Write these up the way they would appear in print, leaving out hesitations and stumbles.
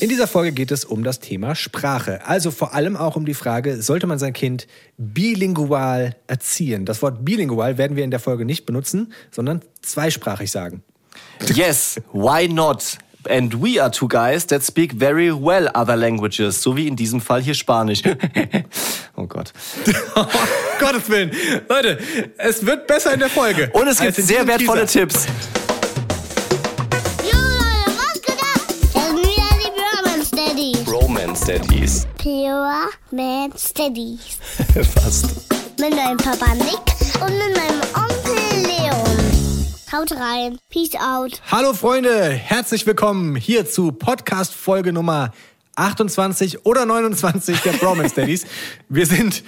In dieser Folge geht es um das Thema Sprache. Also vor allem auch um die Frage, sollte man sein Kind bilingual erziehen? Das Wort bilingual werden wir in der Folge nicht benutzen, sondern zweisprachig sagen. Yes, why not? And we are two guys that speak very well other languages. So wie in diesem Fall hier Spanisch. Oh Gott. Oh, Gottes Willen. Leute, es wird besser in der Folge. Und es gibt sehr wertvolle Tipps. Bromance Daddies. Pure Man Steadies. Fast. Mit meinem Papa Nick und mit meinem Onkel Leon. Haut rein. Peace out. Hallo Freunde, herzlich willkommen hier zu Podcast-Folge Nummer 28 oder 29 der Bromance Daddies. Wir sind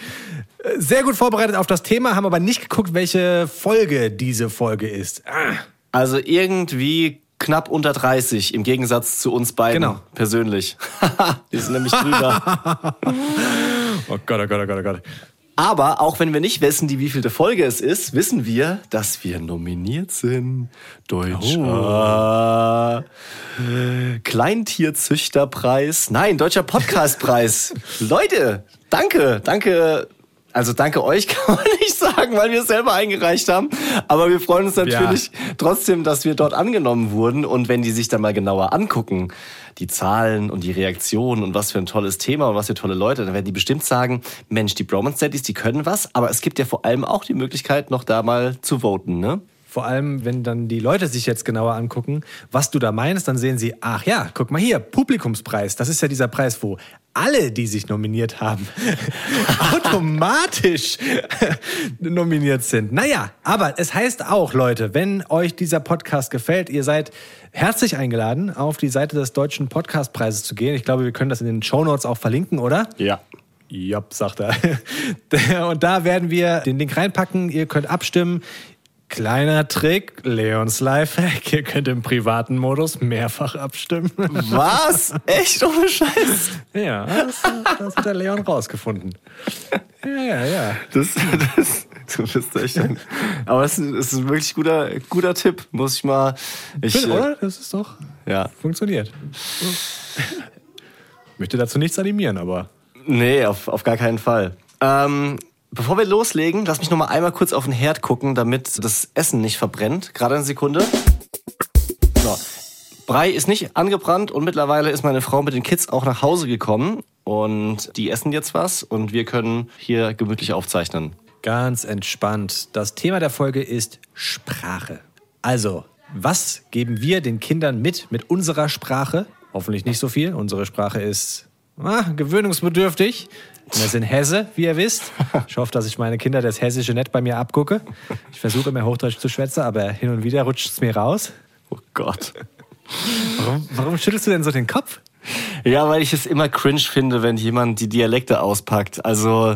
sehr gut vorbereitet auf das Thema, haben aber nicht geguckt, welche Folge diese Folge ist. Also irgendwie knapp unter 30, im Gegensatz zu uns beiden persönlich. Wir sind nämlich drüber. Oh Gott, oh Gott, oh Gott, oh Gott. Aber auch wenn wir nicht wissen, die wievielte Folge es ist, wissen wir, dass wir nominiert sind. Deutscher Kleintierzüchterpreis. Nein, Deutscher Podcastpreis. Leute, danke. Also danke euch kann man nicht sagen, weil wir es selber eingereicht haben. Aber wir freuen uns natürlich trotzdem, dass wir dort angenommen wurden. Und wenn die sich dann mal genauer angucken, die Zahlen und die Reaktionen und was für ein tolles Thema und was für tolle Leute, dann werden die bestimmt sagen, Mensch, die Bromance Daddies, die können was. Aber es gibt ja vor allem auch die Möglichkeit, noch da mal zu voten, ne? Vor allem, wenn dann die Leute sich jetzt genauer angucken, was du da meinst, dann sehen sie, ach ja, guck mal hier, Publikumspreis. Das ist ja dieser Preis, wo alle, die sich nominiert haben, automatisch nominiert sind. Naja, aber es heißt auch, Leute, wenn euch dieser Podcast gefällt, ihr seid herzlich eingeladen, auf die Seite des Deutschen Podcastpreises zu gehen. Ich glaube, wir können das in den Shownotes auch verlinken, oder? Ja. Jopp, sagt er. Und da werden wir den Link reinpacken. Ihr könnt abstimmen. Kleiner Trick, Leons Lifehack, ihr könnt im privaten Modus mehrfach abstimmen. Was? Echt? Ohne Scheiß? Ja, das hat der Leon rausgefunden. Ja. Du bist echt ein... Aber das ist ein wirklich guter Tipp, muss ich mal... Oder? Das ist doch... Ja. Funktioniert. Ich möchte dazu nichts animieren, aber... Nee, auf gar keinen Fall. Bevor wir loslegen, lass mich noch mal einmal kurz auf den Herd gucken, damit das Essen nicht verbrennt. Gerade eine Sekunde. So. Brei ist nicht angebrannt und mittlerweile ist meine Frau mit den Kids auch nach Hause gekommen. Und die essen jetzt was und wir können hier gemütlich aufzeichnen. Ganz entspannt. Das Thema der Folge ist Sprache. Also, was geben wir den Kindern mit unserer Sprache? Hoffentlich nicht so viel. Unsere Sprache ist gewöhnungsbedürftig. Wir sind Hesse, wie ihr wisst. Ich hoffe, dass ich meine Kinder das Hessische nicht bei mir abgucke. Ich versuche immer Hochdeutsch zu schwätzen, aber hin und wieder rutscht es mir raus. Oh Gott. Warum schüttelst du denn so den Kopf? Ja, weil ich es immer cringe finde, wenn jemand die Dialekte auspackt. Also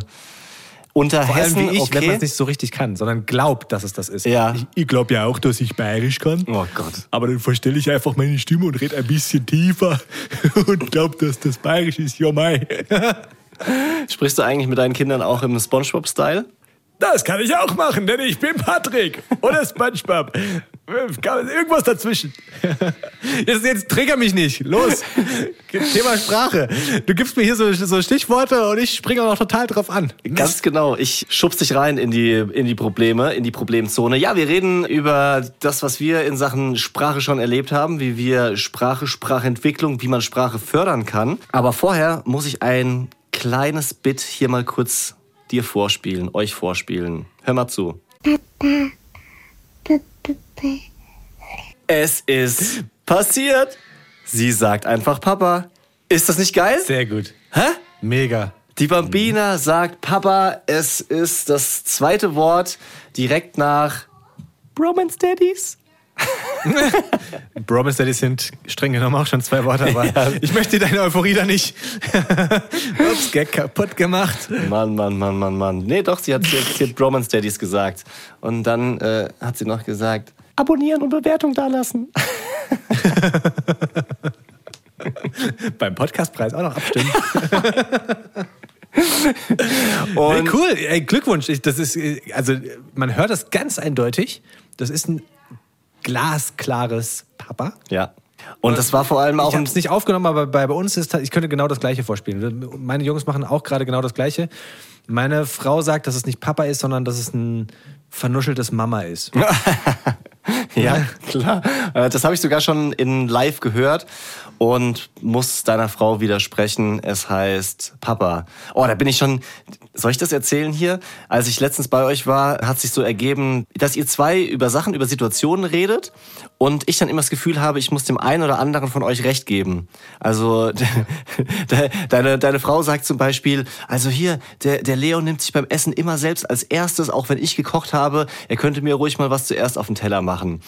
unter vor Hessen, allem wie ich, okay. Wenn man es nicht so richtig kann, sondern glaubt, dass es das ist. Ja. Ich glaube ja auch, dass ich bayerisch kann. Oh Gott. Aber dann verstelle ich einfach meine Stimme und rede ein bisschen tiefer und glaube, dass das bayerisch ist. Ja, mei. Sprichst du eigentlich mit deinen Kindern auch im SpongeBob-Style? Das kann ich auch machen, denn ich bin Patrick oder SpongeBob. Irgendwas dazwischen. Jetzt trigger mich nicht. Los, Thema Sprache. Du gibst mir hier so Stichworte und ich springe auch noch total drauf an. Ganz genau. Ich schubs dich rein in die Probleme, in die Problemzone. Ja, wir reden über das, was wir in Sachen Sprache schon erlebt haben, wie wir Sprachentwicklung, wie man Sprache fördern kann. Aber vorher muss ich ein kleines Bit hier mal kurz dir vorspielen, euch vorspielen. Hör mal zu. Es ist passiert. Sie sagt einfach Papa. Ist das nicht geil? Sehr gut. Hä? Mega. Die Bambina sagt Papa. Es ist das zweite Wort direkt nach Bromance Daddies. Bromance Daddies sind streng genommen auch schon 2 Worte, aber ich möchte deine Euphorie da nicht. Ups, Gag kaputt gemacht. Mann. Nee, doch, sie hat Bromance Daddies gesagt. Und dann hat sie noch gesagt, abonnieren und Bewertung dalassen. Beim Podcastpreis auch noch abstimmen. Und hey, cool, ey, Glückwunsch. Man hört das ganz eindeutig. Das ist ein glasklares Papa. Ja. Und das war vor allem auch... Ich habe es nicht aufgenommen, aber bei uns ist... Ich könnte genau das Gleiche vorspielen. Meine Jungs machen auch gerade genau das Gleiche. Meine Frau sagt, dass es nicht Papa ist, sondern dass es ein vernuscheltes Mama ist. Ja, klar. Das habe ich sogar schon in live gehört und muss deiner Frau widersprechen. Es heißt Papa. Oh, da bin ich schon... Soll ich das erzählen hier? Als ich letztens bei euch war, hat sich so ergeben, dass ihr zwei über Sachen, über Situationen redet und ich dann immer das Gefühl habe, ich muss dem einen oder anderen von euch recht geben. Also deine Frau sagt zum Beispiel, also hier, der Leo nimmt sich beim Essen immer selbst als erstes, auch wenn ich gekocht habe, er könnte mir ruhig mal was zuerst auf den Teller machen.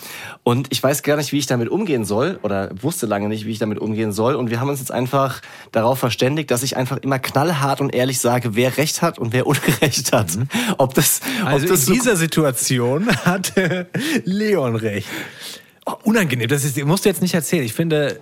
Und ich weiß gar nicht, wie ich damit umgehen soll oder wusste lange nicht, wie ich damit umgehen soll. Und wir haben uns jetzt einfach darauf verständigt, dass ich einfach immer knallhart und ehrlich sage, wer recht hat und wer unrecht hat. Mhm. In dieser Situation hat Leon recht. Oh, unangenehm, das ist, musst du jetzt nicht erzählen. Ich finde,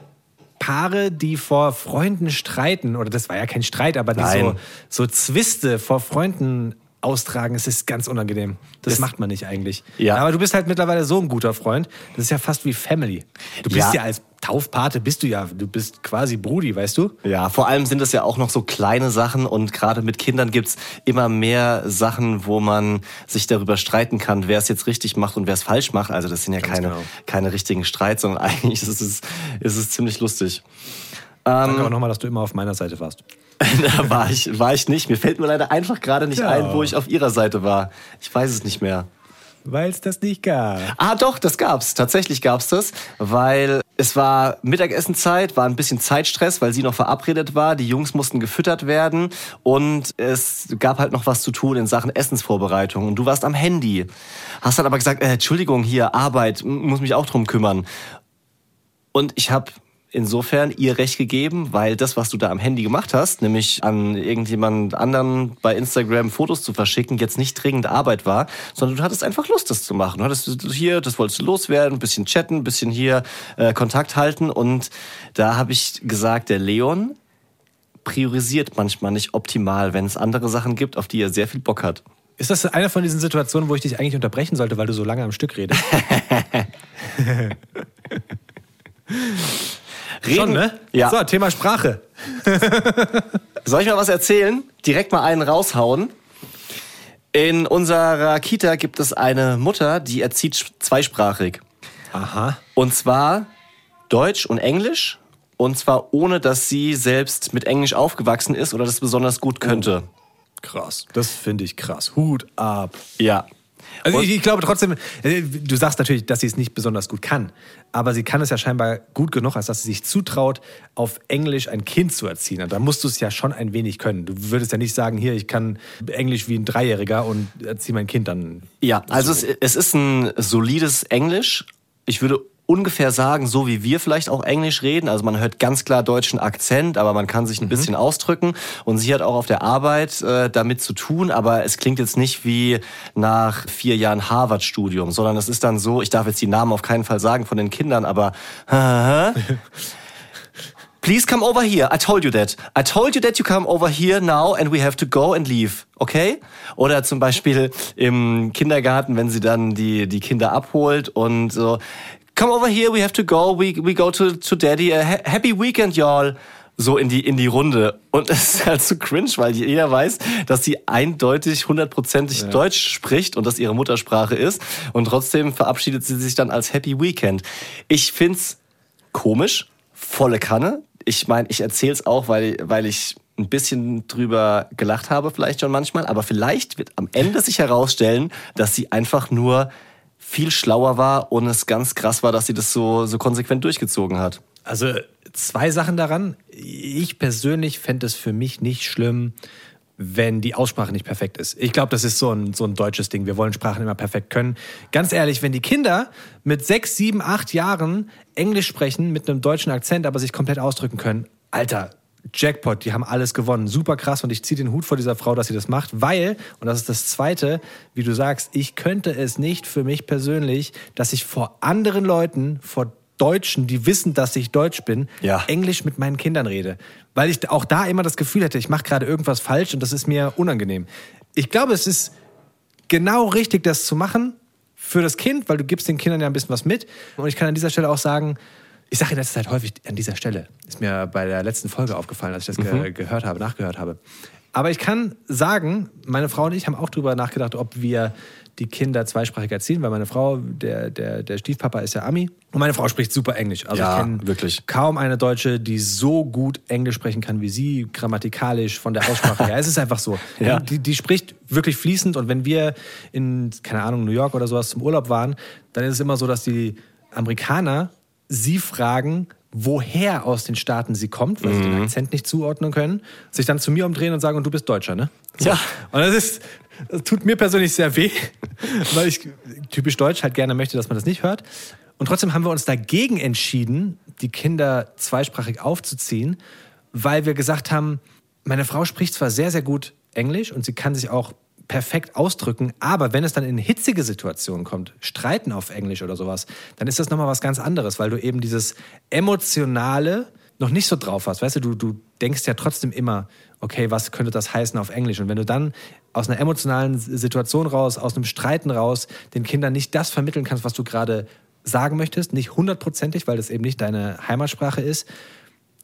Paare, die vor Freunden streiten, oder das war ja kein Streit, aber die so Zwiste vor Freunden austragen, es ist ganz unangenehm. Das macht man nicht eigentlich. Ja. Aber du bist halt mittlerweile so ein guter Freund. Das ist ja fast wie Family. Du bist ja als Taufpate du bist quasi Brudi, weißt du? Ja, vor allem sind das ja auch noch so kleine Sachen und gerade mit Kindern gibt's immer mehr Sachen, wo man sich darüber streiten kann, wer es jetzt richtig macht und wer es falsch macht. Also das sind ja keine richtigen Streits, sondern eigentlich ist es ziemlich lustig. Danke auch nochmal, dass du immer auf meiner Seite warst. Da war ich nicht. Mir fällt mir leider einfach gerade nicht ein, wo ich auf ihrer Seite war. Ich weiß es nicht mehr. Weil es das nicht gab. Ah doch, das gab's. Tatsächlich gab's das, weil es war Mittagessenzeit, war ein bisschen Zeitstress, weil sie noch verabredet war. Die Jungs mussten gefüttert werden und es gab halt noch was zu tun in Sachen Essensvorbereitung. Und du warst am Handy. Hast dann aber gesagt, Entschuldigung, hier, Arbeit, muss mich auch drum kümmern. Und ich habe... insofern ihr recht gegeben, weil das, was du da am Handy gemacht hast, nämlich an irgendjemand anderen bei Instagram Fotos zu verschicken, jetzt nicht dringend Arbeit war, sondern du hattest einfach Lust, das zu machen. Du hattest hier, das wolltest du loswerden, ein bisschen chatten, ein bisschen hier Kontakt halten und da habe ich gesagt, der Leon priorisiert manchmal nicht optimal, wenn es andere Sachen gibt, auf die er sehr viel Bock hat. Ist das eine von diesen Situationen, wo ich dich eigentlich unterbrechen sollte, weil du so lange am Stück redest? Reden. Schon, ne? Ja. So, Thema Sprache. Soll ich mal was erzählen? Direkt mal einen raushauen. In unserer Kita gibt es eine Mutter, die erzieht zweisprachig. Aha. Und zwar Deutsch und Englisch. Und zwar ohne, dass sie selbst mit Englisch aufgewachsen ist oder das besonders gut könnte. Krass. Das finde ich krass. Hut ab. Ja. Also ich glaube trotzdem, du sagst natürlich, dass sie es nicht besonders gut kann, aber sie kann es ja scheinbar gut genug, als dass sie sich zutraut, auf Englisch ein Kind zu erziehen. Und da musst du es ja schon ein wenig können. Du würdest ja nicht sagen, hier, ich kann Englisch wie ein Dreijähriger und erziehe mein Kind dann. Ja, also es ist ein solides Englisch. Ich würde ungefähr sagen, so wie wir vielleicht auch Englisch reden. Also man hört ganz klar deutschen Akzent, aber man kann sich ein bisschen ausdrücken. Und sie hat auch auf der Arbeit damit zu tun, aber es klingt jetzt nicht wie nach 4 Jahren Harvard-Studium, sondern es ist dann so, ich darf jetzt die Namen auf keinen Fall sagen von den Kindern, aber Please come over here. I told you that. I told you that you come over here now and we have to go and leave. Okay? Oder zum Beispiel im Kindergarten, wenn sie dann die Kinder abholt und so... Come over here, we have to go, we go to Daddy, happy weekend, y'all. So in die Runde. Und es ist halt so cringe, weil jeder weiß, dass sie eindeutig, 100%ig Deutsch spricht und das ihre Muttersprache ist. Und trotzdem verabschiedet sie sich dann als Happy Weekend. Ich find's komisch, volle Kanne. Ich meine, ich erzähl's auch, weil ich ein bisschen drüber gelacht habe, vielleicht schon manchmal. Aber vielleicht wird am Ende sich herausstellen, dass sie einfach nur... viel schlauer war und es ganz krass war, dass sie das so konsequent durchgezogen hat. Also 2 Sachen daran. Ich persönlich fände es für mich nicht schlimm, wenn die Aussprache nicht perfekt ist. Ich glaube, das ist so ein deutsches Ding. Wir wollen Sprachen immer perfekt können. Ganz ehrlich, wenn die Kinder mit 6, 7, 8 Jahren Englisch sprechen, mit einem deutschen Akzent, aber sich komplett ausdrücken können, Alter, Jackpot, die haben alles gewonnen. Super krass und ich ziehe den Hut vor dieser Frau, dass sie das macht, weil, und das ist das Zweite, wie du sagst, ich könnte es nicht für mich persönlich, dass ich vor anderen Leuten, vor Deutschen, die wissen, dass ich Deutsch bin, Englisch mit meinen Kindern rede. Weil ich auch da immer das Gefühl hätte, ich mache gerade irgendwas falsch und das ist mir unangenehm. Ich glaube, es ist genau richtig, das zu machen für das Kind, weil du gibst den Kindern ja ein bisschen was mit. Und ich kann an dieser Stelle auch sagen, Ich sage in letzter Zeit häufig an dieser Stelle. Ist mir bei der letzten Folge aufgefallen, als ich das nachgehört habe. Aber ich kann sagen, meine Frau und ich haben auch drüber nachgedacht, ob wir die Kinder zweisprachig erziehen, weil meine Frau, der Stiefpapa ist ja Ami und meine Frau spricht super Englisch. Also ja, ich kenne wirklich kaum eine Deutsche, die so gut Englisch sprechen kann wie sie, grammatikalisch, von der Aussprache her. Es ist einfach so. Ja. Die spricht wirklich fließend und wenn wir in, keine Ahnung, New York oder sowas zum Urlaub waren, dann ist es immer so, dass die Amerikaner sie fragen, woher aus den Staaten sie kommt, weil sie den Akzent nicht zuordnen können, sich dann zu mir umdrehen und sagen, und du bist Deutscher, ne? So. Ja. Und das tut mir persönlich sehr weh, weil ich typisch deutsch halt gerne möchte, dass man das nicht hört. Und trotzdem haben wir uns dagegen entschieden, die Kinder zweisprachig aufzuziehen, weil wir gesagt haben, meine Frau spricht zwar sehr, sehr gut Englisch und sie kann sich auch perfekt ausdrücken, aber wenn es dann in hitzige Situationen kommt, Streiten auf Englisch oder sowas, dann ist das nochmal was ganz anderes, weil du eben dieses Emotionale noch nicht so drauf hast. Weißt du, du denkst ja trotzdem immer, okay, was könnte das heißen auf Englisch? Und wenn du dann aus einer emotionalen Situation raus, aus einem Streiten raus, den Kindern nicht das vermitteln kannst, was du gerade sagen möchtest, nicht 100%, weil das eben nicht deine Heimatsprache ist,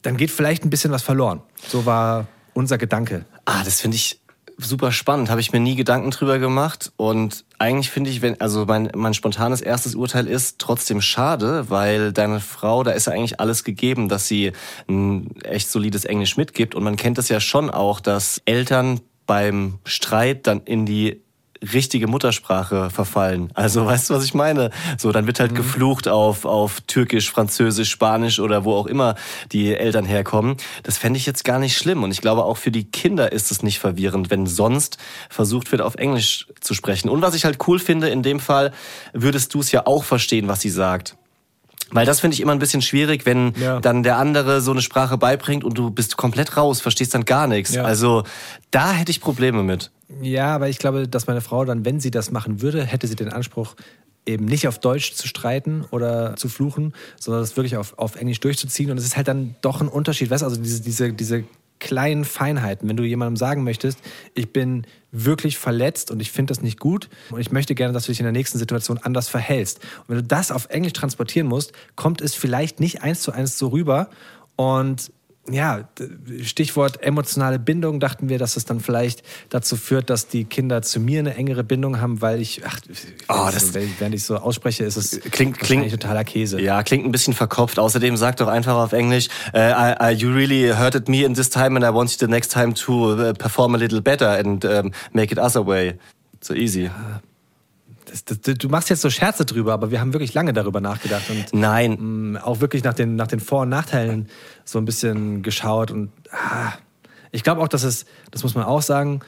dann geht vielleicht ein bisschen was verloren. So war unser Gedanke. Ah, das finde ich super spannend, habe ich mir nie Gedanken drüber gemacht und eigentlich finde ich, mein spontanes erstes Urteil ist trotzdem schade, weil deine Frau, da ist ja eigentlich alles gegeben, dass sie ein echt solides Englisch mitgibt und man kennt das ja schon auch, dass Eltern beim Streit dann in die richtige Muttersprache verfallen. Also weißt du, was ich meine? So, dann wird halt geflucht auf Türkisch, Französisch, Spanisch oder wo auch immer die Eltern herkommen. Das fände ich jetzt gar nicht schlimm. Und ich glaube, auch für die Kinder ist es nicht verwirrend, wenn sonst versucht wird, auf Englisch zu sprechen. Und was ich halt cool finde, in dem Fall würdest du es ja auch verstehen, was sie sagt. Weil das finde ich immer ein bisschen schwierig, wenn dann der andere so eine Sprache beibringt und du bist komplett raus, verstehst dann gar nichts. Ja. Also da hätte ich Probleme mit. Ja, aber ich glaube, dass meine Frau dann, wenn sie das machen würde, hätte sie den Anspruch, eben nicht auf Deutsch zu streiten oder zu fluchen, sondern das wirklich auf Englisch durchzuziehen. Und es ist halt dann doch ein Unterschied. Weißt du, also diese kleinen Feinheiten. Wenn du jemandem sagen möchtest, ich bin wirklich verletzt und ich finde das nicht gut und ich möchte gerne, dass du dich in der nächsten Situation anders verhältst. Und wenn du das auf Englisch transportieren musst, kommt es vielleicht nicht 1:1 so rüber. Und ja, Stichwort emotionale Bindung, dachten wir, dass es dann vielleicht dazu führt, dass die Kinder zu mir eine engere Bindung haben, weil ich, wenn ich so ausspreche, ist es klingt totaler Käse. Ja, klingt ein bisschen verkopft. Außerdem sag doch einfach auf Englisch, you really hurted me in this time and I want you the next time to perform a little better and make it other way. So easy. Ja. Du machst jetzt so Scherze drüber, aber wir haben wirklich lange darüber nachgedacht und auch wirklich nach den Vor- und Nachteilen so ein bisschen geschaut. Und ich glaube auch, dass es, das muss man auch sagen,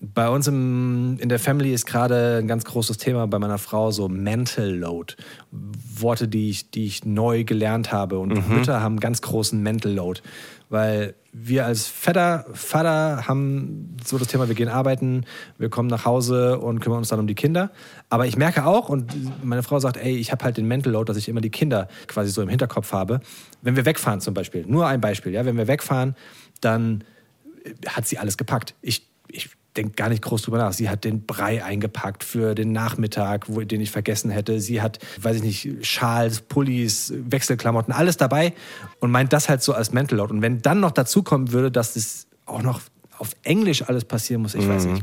bei uns in der Family ist gerade ein ganz großes Thema bei meiner Frau so Mental Load. Worte, die ich neu gelernt habe. Und Mütter haben einen ganz großen Mental Load. Weil wir als Vater haben so das Thema, wir gehen arbeiten, wir kommen nach Hause und kümmern uns dann um die Kinder. Aber ich merke auch, und meine Frau sagt, ey, ich habe halt den Mental Load, dass ich immer die Kinder quasi so im Hinterkopf habe. Wenn wir wegfahren zum Beispiel, nur ein Beispiel, ja, wenn wir wegfahren, dann hat sie alles gepackt. Ich denkt gar nicht groß drüber nach. Sie hat den Brei eingepackt für den Nachmittag, den ich vergessen hätte. Sie hat, weiß ich nicht, Schals, Pullis, Wechselklamotten, alles dabei und meint das halt so als Mental Load. Und wenn dann noch dazu kommen würde, dass das auch noch auf Englisch alles passieren muss, ich weiß nicht,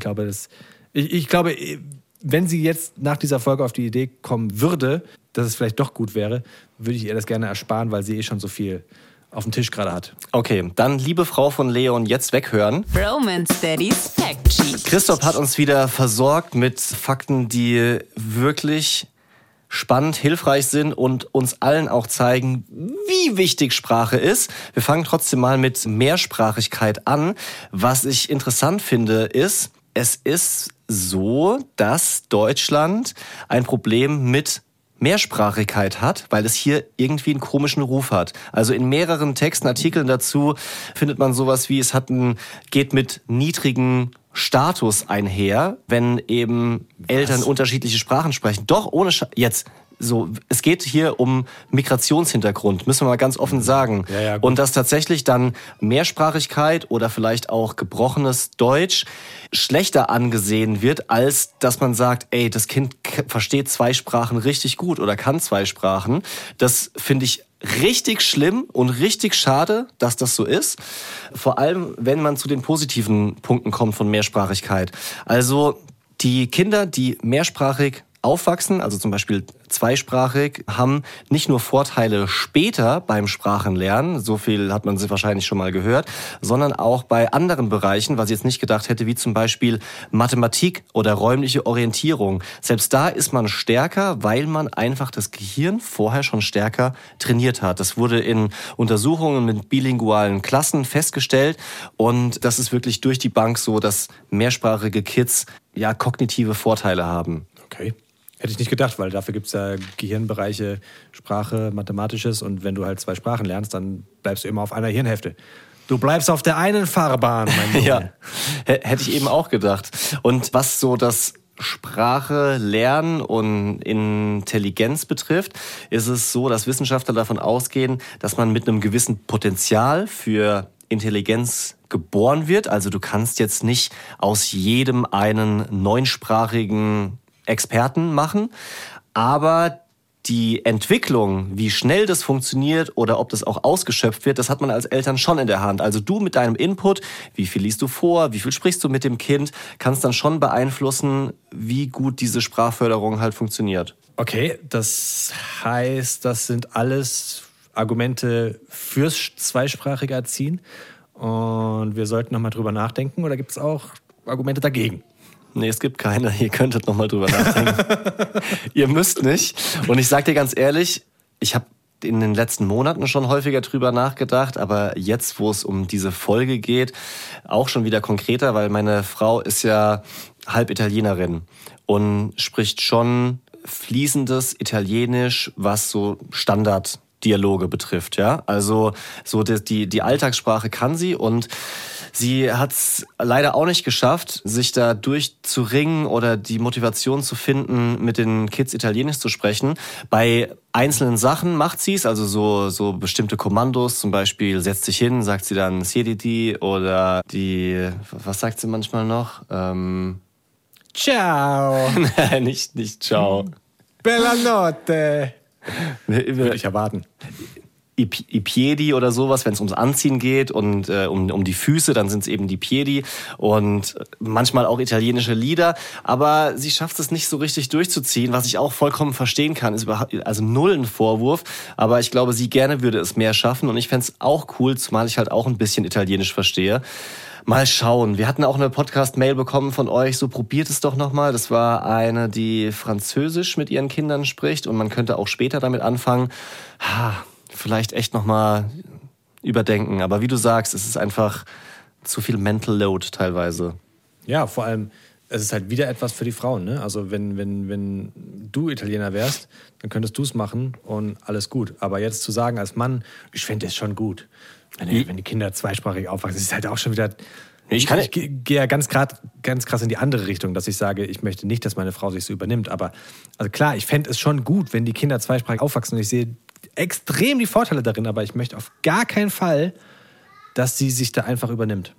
ich glaube, wenn sie jetzt nach dieser Folge auf die Idee kommen würde, dass es vielleicht doch gut wäre, würde ich ihr das gerne ersparen, weil sie schon so viel auf dem Tisch gerade hat. Okay, dann liebe Frau von Leon, jetzt weghören. Bromance Daddies Fact Sheet. Christoph hat uns wieder versorgt mit Fakten, die wirklich spannend, hilfreich sind und uns allen auch zeigen, wie wichtig Sprache ist. Wir fangen trotzdem mal mit Mehrsprachigkeit an. Was ich interessant finde, ist, es ist so, dass Deutschland ein Problem mit Mehrsprachigkeit hat, weil es hier irgendwie einen komischen Ruf hat. Also in mehreren Texten, Artikeln dazu findet man sowas wie, es geht mit niedrigen Status einher, wenn eben Eltern unterschiedliche Sprachen sprechen. Doch, es geht hier um Migrationshintergrund, müssen wir mal ganz offen sagen. Ja, und dass tatsächlich dann Mehrsprachigkeit oder vielleicht auch gebrochenes Deutsch schlechter angesehen wird, als dass man sagt, ey, das Kind versteht zwei Sprachen richtig gut oder kann zwei Sprachen. Das finde ich richtig schlimm und richtig schade, dass das so ist. Vor allem, wenn man zu den positiven Punkten kommt von Mehrsprachigkeit. Also die Kinder, die mehrsprachig aufwachsen, also zum Beispiel zweisprachig, haben nicht nur Vorteile später beim Sprachenlernen, so viel hat man sie wahrscheinlich schon mal gehört, sondern auch bei anderen Bereichen, was ich jetzt nicht gedacht hätte, wie zum Beispiel Mathematik oder räumliche Orientierung. Selbst da ist man stärker, weil man einfach das Gehirn vorher schon stärker trainiert hat. Das wurde in Untersuchungen mit bilingualen Klassen festgestellt und das ist wirklich durch die Bank so, dass mehrsprachige Kids ja kognitive Vorteile haben. Okay. Hätte ich nicht gedacht, weil dafür gibt es ja Gehirnbereiche, Sprache, Mathematisches. Und wenn du halt zwei Sprachen lernst, dann bleibst du immer auf einer Hirnhälfte. Du bleibst auf der einen Fahrbahn, mein Junge. Ja, hätte ich eben auch gedacht. Und was so das Sprache, Lernen und Intelligenz betrifft, ist es so, dass Wissenschaftler davon ausgehen, dass man mit einem gewissen Potenzial für Intelligenz geboren wird. Also du kannst jetzt nicht aus jedem einen neunsprachigen Experten machen, aber die Entwicklung, wie schnell das funktioniert oder ob das auch ausgeschöpft wird, das hat man als Eltern schon in der Hand. Also du mit deinem Input, wie viel liest du vor, wie viel sprichst du mit dem Kind, kannst dann schon beeinflussen, wie gut diese Sprachförderung halt funktioniert. Okay, das heißt, das sind alles Argumente fürs zweisprachige Erziehen und wir sollten nochmal drüber nachdenken oder gibt es auch Argumente dagegen? Nee, es gibt keine. Ihr könntet nochmal drüber nachdenken. Ihr müsst nicht. Und ich sag dir ganz ehrlich, ich habe in den letzten Monaten schon häufiger drüber nachgedacht, aber jetzt, wo es um diese Folge geht, auch schon wieder konkreter, weil meine Frau ist ja halb Italienerin und spricht schon fließendes Italienisch, was so Standarddialoge betrifft, ja. Also so die Alltagssprache kann sie und sie hat es leider auch nicht geschafft, sich da durchzuringen oder die Motivation zu finden, mit den Kids Italienisch zu sprechen. Bei einzelnen Sachen macht sie es, also so bestimmte Kommandos, zum Beispiel setz dich hin, sagt sie dann siediti oder die, was sagt sie manchmal noch? Ciao. Nein, nicht ciao. Bella notte. Würde ich erwarten. I piedi oder sowas, wenn es ums Anziehen geht und um die Füße, dann sind es eben die Piedi und manchmal auch italienische Lieder. Aber sie schafft es nicht so richtig durchzuziehen, was ich auch vollkommen verstehen kann. Ist also null ein Vorwurf, aber ich glaube, sie gerne würde es mehr schaffen und ich fände es auch cool, zumal ich halt auch ein bisschen Italienisch verstehe. Mal schauen. Wir hatten auch eine Podcast-Mail bekommen von euch, so probiert es doch nochmal. Das war eine, die Französisch mit ihren Kindern spricht und man könnte auch später damit anfangen. Vielleicht echt nochmal überdenken. Aber wie du sagst, es ist einfach zu viel Mental Load teilweise. Ja, vor allem, es ist halt wieder etwas für die Frauen, ne? Also wenn du Italiener wärst, dann könntest du es machen und alles gut. Aber jetzt zu sagen als Mann, ich fände es schon gut. Wenn die Kinder zweisprachig aufwachsen, ist halt auch schon wieder... Ich gehe ja ganz krass in die andere Richtung, dass ich sage, ich möchte nicht, dass meine Frau sich so übernimmt. Aber also klar, ich fände es schon gut, wenn die Kinder zweisprachig aufwachsen. Und ich sehe extrem die Vorteile darin, aber ich möchte auf gar keinen Fall, dass sie sich da einfach übernimmt.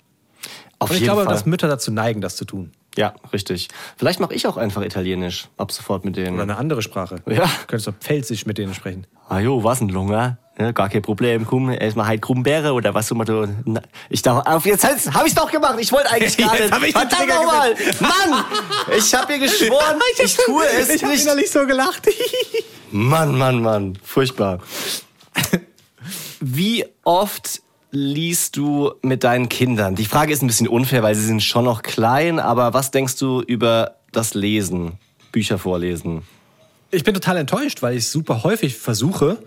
Auf und ich jeden glaube, Fall. Dass Mütter dazu neigen, das zu tun. Ja, richtig. Vielleicht mache ich auch einfach Italienisch ab sofort mit denen. Oder eine andere Sprache. Ja. Du könntest doch Pfälzisch mit denen sprechen. Ah jo, was ein Lunge. Ja, gar kein Problem. Komm, erstmal halt Grumbeere oder was immer du. Ich dachte, auf jetzt habe ich es doch gemacht. Ich wolchte eigentlich gerade. Verdammt nochmal. Mann, ich habe dir geschworen, ich tue es nicht. Ich habe innerlich so gelacht. Mann. Furchtbar. Wie oft liest du mit deinen Kindern? Die Frage ist ein bisschen unfair, weil sie sind schon noch klein, aber was denkst du über das Lesen, Bücher vorlesen? Ich bin total enttäuscht, weil ich es super häufig versuche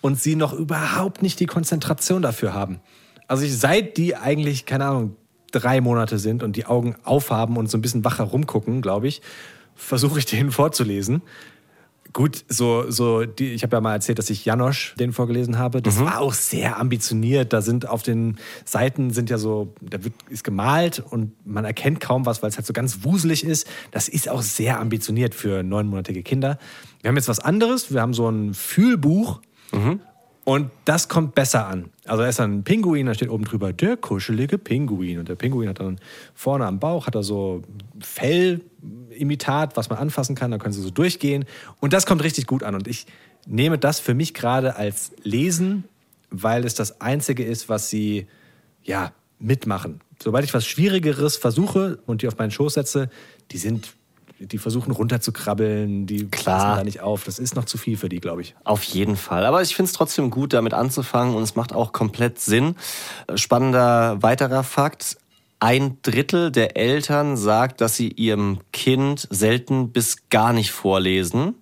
und sie noch überhaupt nicht die Konzentration dafür haben. Also seit die eigentlich, keine Ahnung, 3 Monate sind und die Augen aufhaben und so ein bisschen wacher rumgucken, glaube ich, versuche ich denen vorzulesen. Gut, ich habe ja mal erzählt, dass ich Janosch den vorgelesen habe. Das war auch sehr ambitioniert. Da sind auf den Seiten sind ja so, ist gemalt und man erkennt kaum was, weil es halt so ganz wuselig ist. Das ist auch sehr ambitioniert für 9-monatige Kinder. Wir haben jetzt was anderes. Wir haben so ein Fühlbuch und das kommt besser an. Also da ist dann ein Pinguin, da steht oben drüber der kuschelige Pinguin. Und der Pinguin hat dann vorne am Bauch hat er so Fell. Imitat, was man anfassen kann, da können sie so durchgehen. Und das kommt richtig gut an. Und ich nehme das für mich gerade als Lesen, weil es das Einzige ist, was sie ja mitmachen. Sobald ich was Schwierigeres versuche und die auf meinen Schoß setze, die versuchen runterzukrabbeln, die passen da nicht auf. Das ist noch zu viel für die, glaube ich. Auf jeden Fall. Aber ich finde es trotzdem gut, damit anzufangen, und es macht auch komplett Sinn. Spannender weiterer Fakt: 1/3 der Eltern sagt, dass sie ihrem Kind selten bis gar nicht vorlesen.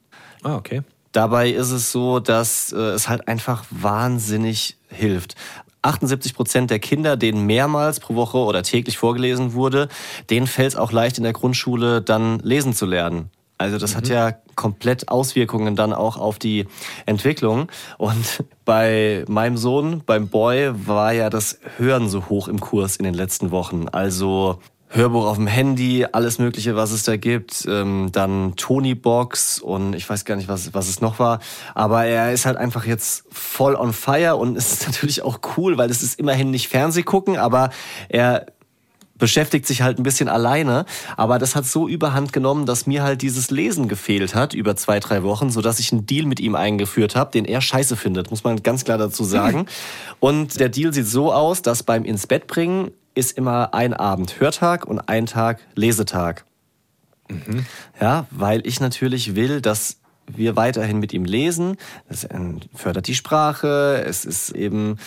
Ah, okay. Dabei ist es so, dass es halt einfach wahnsinnig hilft. 78% der Kinder, denen mehrmals pro Woche oder täglich vorgelesen wurde, denen fällt es auch leicht, in der Grundschule dann lesen zu lernen. Also das hat ja komplett Auswirkungen dann auch auf die Entwicklung. Und bei meinem Sohn, beim Boy, war ja das Hören so hoch im Kurs in den letzten Wochen. Also Hörbuch auf dem Handy, alles Mögliche, was es da gibt. Dann Tonybox und ich weiß gar nicht, was es noch war. Aber er ist halt einfach jetzt voll on fire, und es ist natürlich auch cool, weil es ist immerhin nicht Fernsehgucken, aber er beschäftigt sich halt ein bisschen alleine, aber das hat so überhand genommen, dass mir halt dieses Lesen gefehlt hat über 2-3 Wochen, sodass ich einen Deal mit ihm eingeführt habe, den er scheiße findet, muss man ganz klar dazu sagen. Und der Deal sieht so aus, dass beim ins Bett bringen ist immer ein Abend Hörtag und ein Tag Lesetag. Mhm. Ja, weil ich natürlich will, dass wir weiterhin mit ihm lesen. Das fördert die Sprache, es ist eben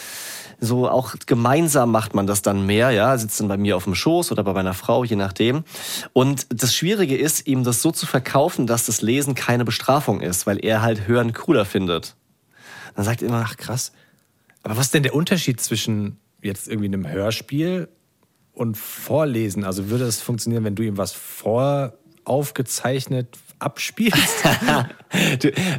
so, auch gemeinsam macht man das dann mehr, ja, sitzt dann bei mir auf dem Schoß oder bei meiner Frau, je nachdem. Und das Schwierige ist, ihm das so zu verkaufen, dass das Lesen keine Bestrafung ist, weil er halt Hören cooler findet. Dann sagt er immer, ach krass, aber was ist denn der Unterschied zwischen jetzt irgendwie einem Hörspiel und Vorlesen? Also würde das funktionieren, wenn du ihm was voraufgezeichnet abspielst?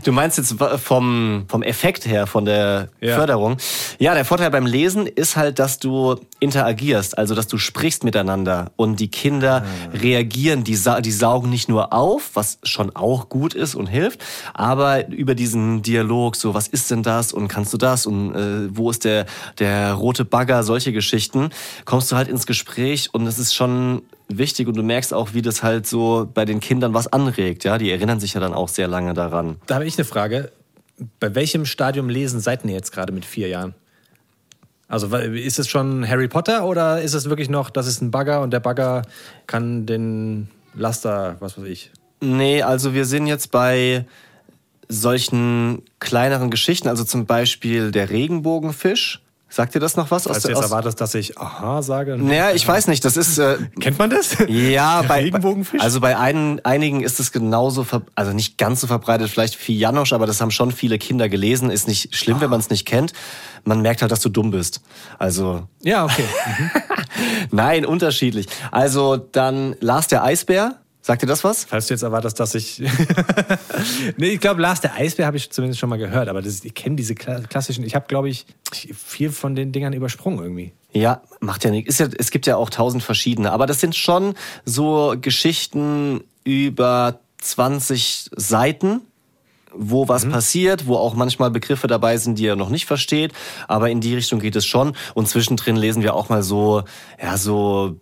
Du meinst jetzt vom Effekt her, von der Förderung. Ja, der Vorteil beim Lesen ist halt, dass du interagierst, also dass du sprichst miteinander und die Kinder reagieren, die saugen nicht nur auf, was schon auch gut ist und hilft, aber über diesen Dialog, so was ist denn das und kannst du das und wo ist der rote Bagger, solche Geschichten, kommst du halt ins Gespräch und es ist schon wichtig und du merkst auch, wie das halt so bei den Kindern was anregt, ja, die erinnern sich ja dann auch sehr lange daran. Da habe ich eine Frage, bei welchem Stadium Lesen seid ihr jetzt gerade mit 4 Jahren? Also ist es schon Harry Potter oder ist es wirklich noch, das ist ein Bagger und der Bagger kann den Laster, was weiß ich? Nee, also wir sind jetzt bei solchen kleineren Geschichten, also zum Beispiel der Regenbogenfisch. Sagt dir das noch was? Als du jetzt erwartest, dass ich aha sage? Naja, ich weiß nicht, das ist... kennt man das? Ja, bei Regenbogenfisch? Also bei einigen ist es genauso, also nicht ganz so verbreitet, vielleicht wie Janosch, aber das haben schon viele Kinder gelesen. Ist nicht schlimm, wenn man es nicht kennt. Man merkt halt, dass du dumm bist. Also... Ja, okay. Nein, unterschiedlich. Also dann Lars der Eisbär. Sagt dir das was? Falls du jetzt erwartest, dass ich... Nee, ich glaube, Lars der Eisbär habe ich zumindest schon mal gehört. Aber ich kenne diese klassischen... Ich habe, glaube ich, viel von den Dingern übersprungen irgendwie. Ja, macht ja nichts. Ja, es gibt ja auch 1000 verschiedene. Aber das sind schon so Geschichten über 20 Seiten, wo was passiert, wo auch manchmal Begriffe dabei sind, die er noch nicht versteht. Aber in die Richtung geht es schon. Und zwischendrin lesen wir auch mal so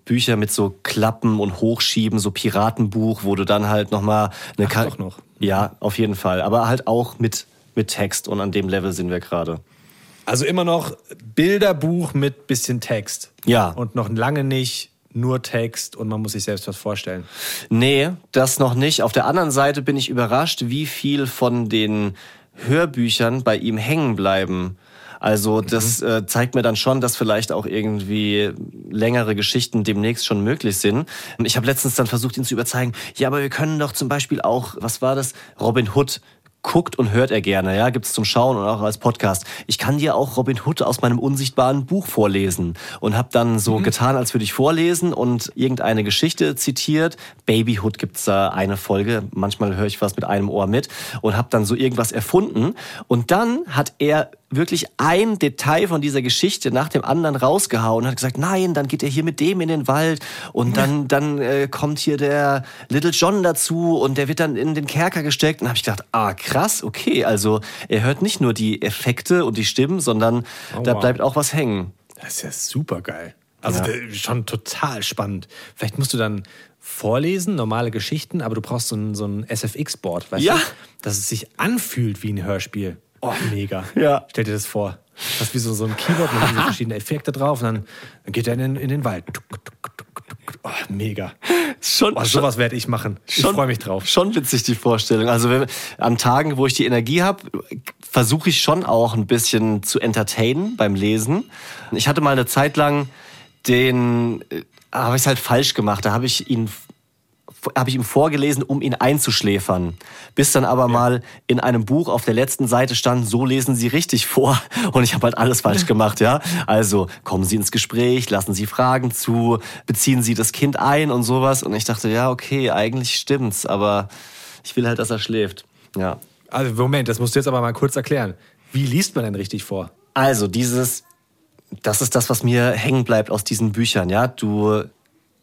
Bücher mit so Klappen und Hochschieben, so Piratenbuch, wo du dann halt nochmal eine Karte... doch noch. Ja, auf jeden Fall. Aber halt auch mit Text. Und an dem Level sind wir gerade. Also immer noch Bilderbuch mit bisschen Text. Ja. Und noch lange nicht... nur Text und man muss sich selbst was vorstellen. Nee, das noch nicht. Auf der anderen Seite bin ich überrascht, wie viel von den Hörbüchern bei ihm hängen bleiben. Also das zeigt mir dann schon, dass vielleicht auch irgendwie längere Geschichten demnächst schon möglich sind. Ich habe letztens dann versucht, ihn zu überzeugen, ja, aber wir können doch zum Beispiel auch, was war das? Robin Hood. Guckt und hört er gerne, ja, gibt's zum Schauen und auch als Podcast. Ich kann dir auch Robin Hood aus meinem unsichtbaren Buch vorlesen und hab dann so getan, als würde ich vorlesen und irgendeine Geschichte zitiert. Baby Hood gibt's da eine Folge, manchmal höre ich was mit einem Ohr mit und hab dann so irgendwas erfunden und dann hat er wirklich ein Detail von dieser Geschichte nach dem anderen rausgehauen und hat gesagt, nein, dann geht er hier mit dem in den Wald und dann kommt hier der Little John dazu und der wird dann in den Kerker gesteckt. Und da habe ich gedacht, ah krass, okay, also er hört nicht nur die Effekte und die Stimmen, sondern da bleibt auch was hängen. Das ist ja super geil. Also schon total spannend. Vielleicht musst du dann vorlesen, normale Geschichten, aber du brauchst so ein SFX-Board, weißt du? Dass es sich anfühlt wie ein Hörspiel. Oh, mega. Ja. Stell dir das vor. Das ist wie so ein Keyboard mit diesen verschiedenen Effekten drauf und dann geht er in den Wald. Oh, mega. Sowas werde ich machen. Ich freue mich drauf. Schon witzig, die Vorstellung. Also an Tagen, wo ich die Energie habe, versuche ich schon auch ein bisschen zu entertainen beim Lesen. Ich hatte mal eine Zeit lang habe ich es halt falsch gemacht. Da habe ich ihm vorgelesen, um ihn einzuschläfern. Bis dann aber mal in einem Buch auf der letzten Seite stand, so lesen Sie richtig vor. Und ich habe halt alles falsch gemacht, ja. Also kommen Sie ins Gespräch, lassen Sie Fragen zu, beziehen Sie das Kind ein und sowas. Und ich dachte, ja, okay, eigentlich stimmt's, aber ich will halt, dass er schläft. Ja. Also Moment, das musst du jetzt aber mal kurz erklären. Wie liest man denn richtig vor? Also das ist das, was mir hängen bleibt aus diesen Büchern, ja. Du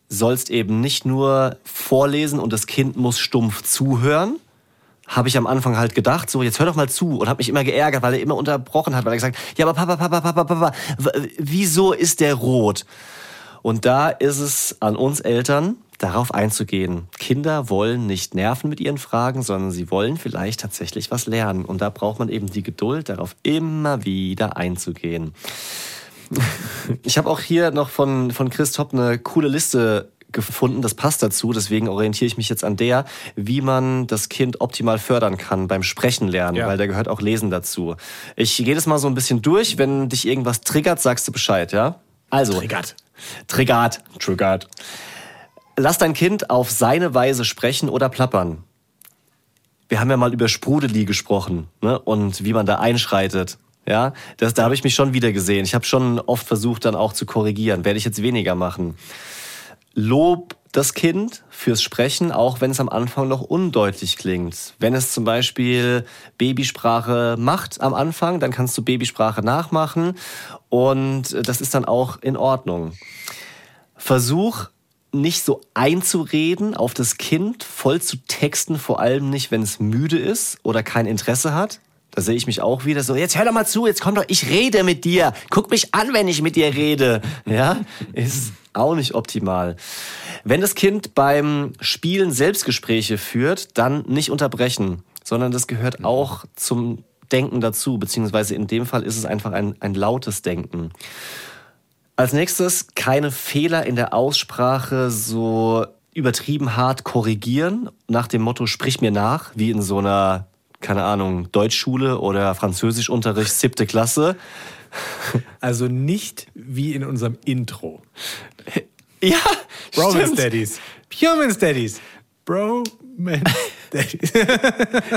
sollst eben nicht nur vorlesen und das Kind muss stumpf zuhören. Habe ich am Anfang halt gedacht, so jetzt hör doch mal zu, und habe mich immer geärgert, weil er immer unterbrochen hat, weil er gesagt hat, ja aber Papa, wieso ist der rot? Und da ist es an uns Eltern, darauf einzugehen. Kinder wollen nicht nerven mit ihren Fragen, sondern sie wollen vielleicht tatsächlich was lernen. Und da braucht man eben die Geduld, darauf immer wieder einzugehen. Ich habe auch hier noch von Chris Topp eine coole Liste gefunden, das passt dazu, deswegen orientiere ich mich jetzt an der, wie man das Kind optimal fördern kann beim Sprechen lernen, weil da gehört auch Lesen dazu. Ich gehe das mal so ein bisschen durch, wenn dich irgendwas triggert, sagst du Bescheid, ja? Also, triggert. Lass dein Kind auf seine Weise sprechen oder plappern. Wir haben ja mal über Sprudeli gesprochen, ne? Und wie man da einschreitet. Ja, da habe ich mich schon wieder gesehen. Ich habe schon oft versucht, dann auch zu korrigieren. Werde ich jetzt weniger machen. Lob das Kind fürs Sprechen, auch wenn es am Anfang noch undeutlich klingt. Wenn es zum Beispiel Babysprache macht am Anfang, dann kannst du Babysprache nachmachen. Und das ist dann auch in Ordnung. Versuch nicht so einzureden auf das Kind, voll zu texten, vor allem nicht, wenn es müde ist oder kein Interesse hat. Da sehe ich mich auch wieder so, jetzt hör doch mal zu, jetzt komm doch, ich rede mit dir. Guck mich an, wenn ich mit dir rede. Ja, ist auch nicht optimal. Wenn das Kind beim Spielen Selbstgespräche führt, dann nicht unterbrechen, sondern das gehört auch zum Denken dazu, beziehungsweise in dem Fall ist es einfach ein lautes Denken. Als nächstes, keine Fehler in der Aussprache so übertrieben hart korrigieren, nach dem Motto, sprich mir nach, wie in so einer, keine Ahnung, Deutschschule oder Französischunterricht, 7. Klasse. Also nicht wie in unserem Intro. Ja, Bromance Daddies. Pure Man Steadies. Bromance Daddies.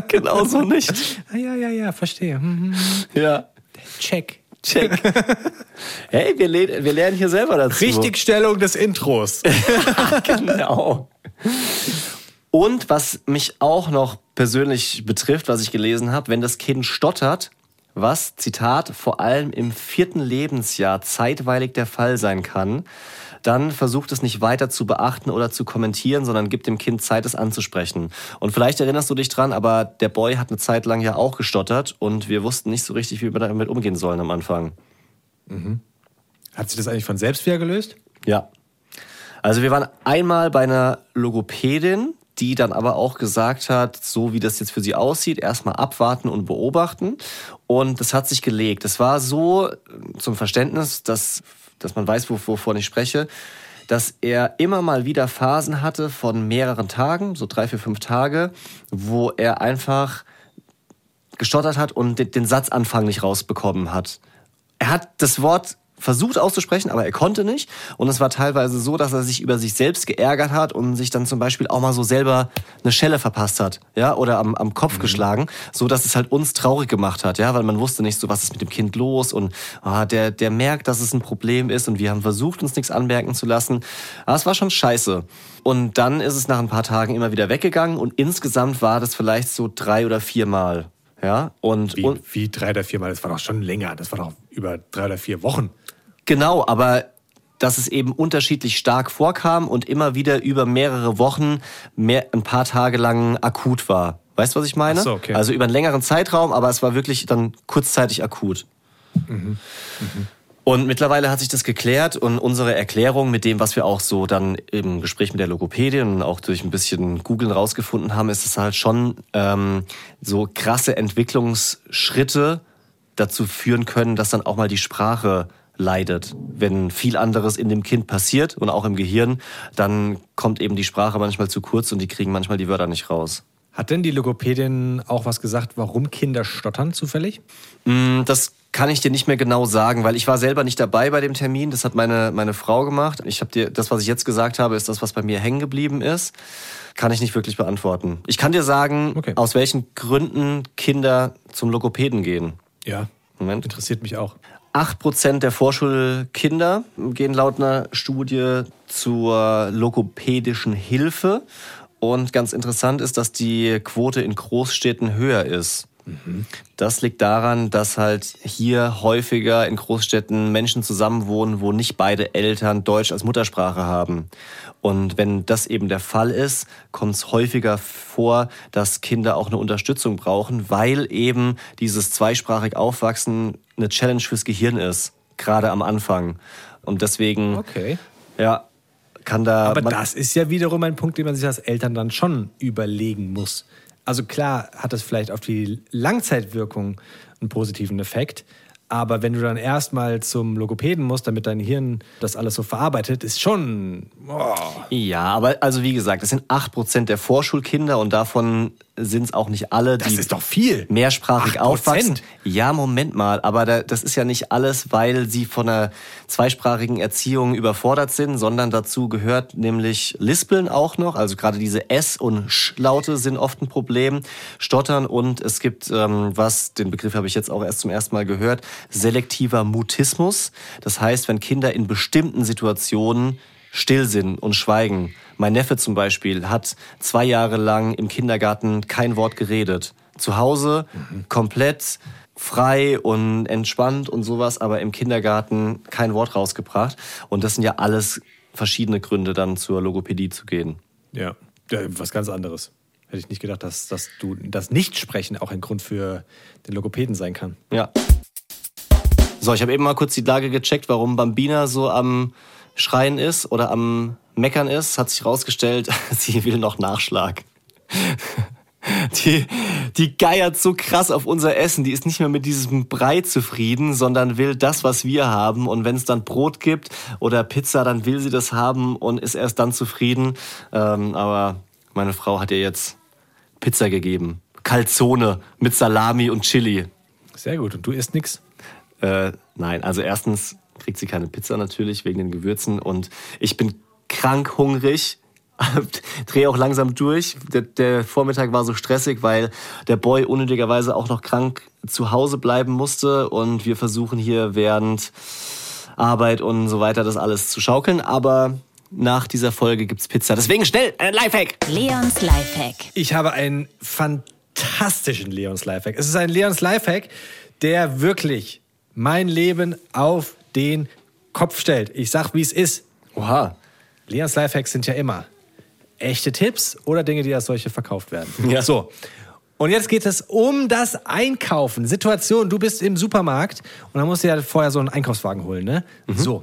Genau so nicht. Ja, verstehe. Ja. Check. Hey, wir lernen hier selber dazu. Richtigstellung des Intros. Genau. Und was mich auch noch persönlich betrifft, was ich gelesen habe, wenn das Kind stottert, was, Zitat, vor allem im 4. Lebensjahr zeitweilig der Fall sein kann, dann versucht es nicht weiter zu beachten oder zu kommentieren, sondern gibt dem Kind Zeit, es anzusprechen. Und vielleicht erinnerst du dich dran, aber der Boy hat eine Zeit lang ja auch gestottert und wir wussten nicht so richtig, wie wir damit umgehen sollen am Anfang. Mhm. Hat sich das eigentlich von selbst wieder gelöst? Ja. Also wir waren einmal bei einer Logopädin, die dann aber auch gesagt hat, so wie das jetzt für sie aussieht, erstmal abwarten und beobachten. Und das hat sich gelegt. Das war so zum Verständnis, dass man weiß, wovon ich spreche, dass er immer mal wieder Phasen hatte von mehreren Tagen, so 3, 4, 5 Tage, wo er einfach gestottert hat und den Satzanfang nicht rausbekommen hat. Er hat das Wort versucht auszusprechen, aber er konnte nicht. Und es war teilweise so, dass er sich über sich selbst geärgert hat und sich dann zum Beispiel auch mal so selber eine Schelle verpasst hat, ja, oder am Kopf geschlagen, so dass es halt uns traurig gemacht hat, ja, weil man wusste nicht so, was ist mit dem Kind los und der merkt, dass es ein Problem ist und wir haben versucht, uns nichts anmerken zu lassen. Aber es war schon scheiße. Und dann ist es nach ein paar Tagen immer wieder weggegangen und insgesamt war das vielleicht so 3 oder 4 Mal. Ja, wie 3 oder 4 Mal? Das war doch schon länger. Das war doch über 3 oder 4 Wochen. Genau, aber dass es eben unterschiedlich stark vorkam und immer wieder über mehrere Wochen ein paar Tage lang akut war. Weißt du, was ich meine? Ach so, okay. Also über einen längeren Zeitraum, aber es war wirklich dann kurzzeitig akut. Mhm. Und mittlerweile hat sich das geklärt und unsere Erklärung mit dem, was wir auch so dann im Gespräch mit der Logopädin und auch durch ein bisschen Googlen rausgefunden haben, ist, dass halt schon so krasse Entwicklungsschritte dazu führen können, dass dann auch mal die Sprache leidet. Wenn viel anderes in dem Kind passiert und auch im Gehirn, dann kommt eben die Sprache manchmal zu kurz und die kriegen manchmal die Wörter nicht raus. Hat denn die Logopädin auch was gesagt, warum Kinder stottern zufällig? Das kann ich dir nicht mehr genau sagen, weil ich war selber nicht dabei bei dem Termin. Das hat meine Frau gemacht. Das, was ich jetzt gesagt habe, ist das, was bei mir hängen geblieben ist. Kann ich nicht wirklich beantworten. Ich kann dir sagen, Aus welchen Gründen Kinder zum Logopäden gehen. Ja, Moment. Interessiert mich auch. 8% der Vorschulkinder gehen laut einer Studie zur logopädischen Hilfe. Und ganz interessant ist, dass die Quote in Großstädten höher ist. Mhm. Das liegt daran, dass halt hier häufiger in Großstädten Menschen zusammenwohnen, wo nicht beide Eltern Deutsch als Muttersprache haben. Und wenn das eben der Fall ist, kommt es häufiger vor, dass Kinder auch eine Unterstützung brauchen, weil eben dieses zweisprachig Aufwachsen eine Challenge fürs Gehirn ist, gerade am Anfang. Und deswegen... Okay. Ja. Aber das ist ja wiederum ein Punkt, den man sich als Eltern dann schon überlegen muss. Also klar hat das vielleicht auf die Langzeitwirkung einen positiven Effekt, aber wenn du dann erstmal zum Logopäden musst, damit dein Hirn das alles so verarbeitet, ist schon... Oh. Ja, aber also wie gesagt, das sind 8% der Vorschulkinder und davon sind es auch nicht alle, die... Das ist doch viel! ...mehrsprachig 8%. Aufwachsen. Ja, Moment mal, aber das ist ja nicht alles, weil sie von einer zweisprachigen Erziehung überfordert sind, sondern dazu gehört nämlich Lispeln auch noch, also gerade diese S- und Sch-Laute sind oft ein Problem, Stottern und es gibt, den Begriff habe ich jetzt auch erst zum ersten Mal gehört, selektiver Mutismus. Das heißt, wenn Kinder in bestimmten Situationen still sind und schweigen. Mein Neffe zum Beispiel hat 2 Jahre lang im Kindergarten kein Wort geredet. Zu Hause komplett frei und entspannt und sowas, aber im Kindergarten kein Wort rausgebracht. Und das sind ja alles verschiedene Gründe, dann zur Logopädie zu gehen. Ja, was ganz anderes. Hätte ich nicht gedacht, dass das Nichtsprechen auch ein Grund für den Logopäden sein kann. Ja. So, ich habe eben mal kurz die Lage gecheckt, warum Bambina so am Schreien ist oder am Meckern ist. Hat sich rausgestellt, sie will noch Nachschlag. Die geiert so krass auf unser Essen. Die ist nicht mehr mit diesem Brei zufrieden, sondern will das, was wir haben. Und wenn es dann Brot gibt oder Pizza, dann will sie das haben und ist erst dann zufrieden. Aber meine Frau hat ihr jetzt Pizza gegeben. Calzone mit Salami und Chili. Sehr gut. Und du isst nichts? Nein, also erstens kriegt sie keine Pizza natürlich wegen den Gewürzen und ich bin krank hungrig, drehe auch langsam durch. Der Vormittag war so stressig, weil der Boy unnötigerweise auch noch krank zu Hause bleiben musste und wir versuchen hier während Arbeit und so weiter das alles zu schaukeln, aber nach dieser Folge gibt's Pizza. Deswegen schnell, ein Lifehack! Leons Lifehack. Ich habe einen fantastischen Leons Lifehack. Es ist ein Leons Lifehack, der wirklich mein Leben auf den Kopf stellt. Ich sag, wie es ist. Oha. Leons Lifehacks sind ja immer echte Tipps oder Dinge, die als solche verkauft werden. Ja. So. Und jetzt geht es um das Einkaufen. Situation, du bist im Supermarkt und dann musst du ja vorher so einen Einkaufswagen holen, ne? Mhm. So.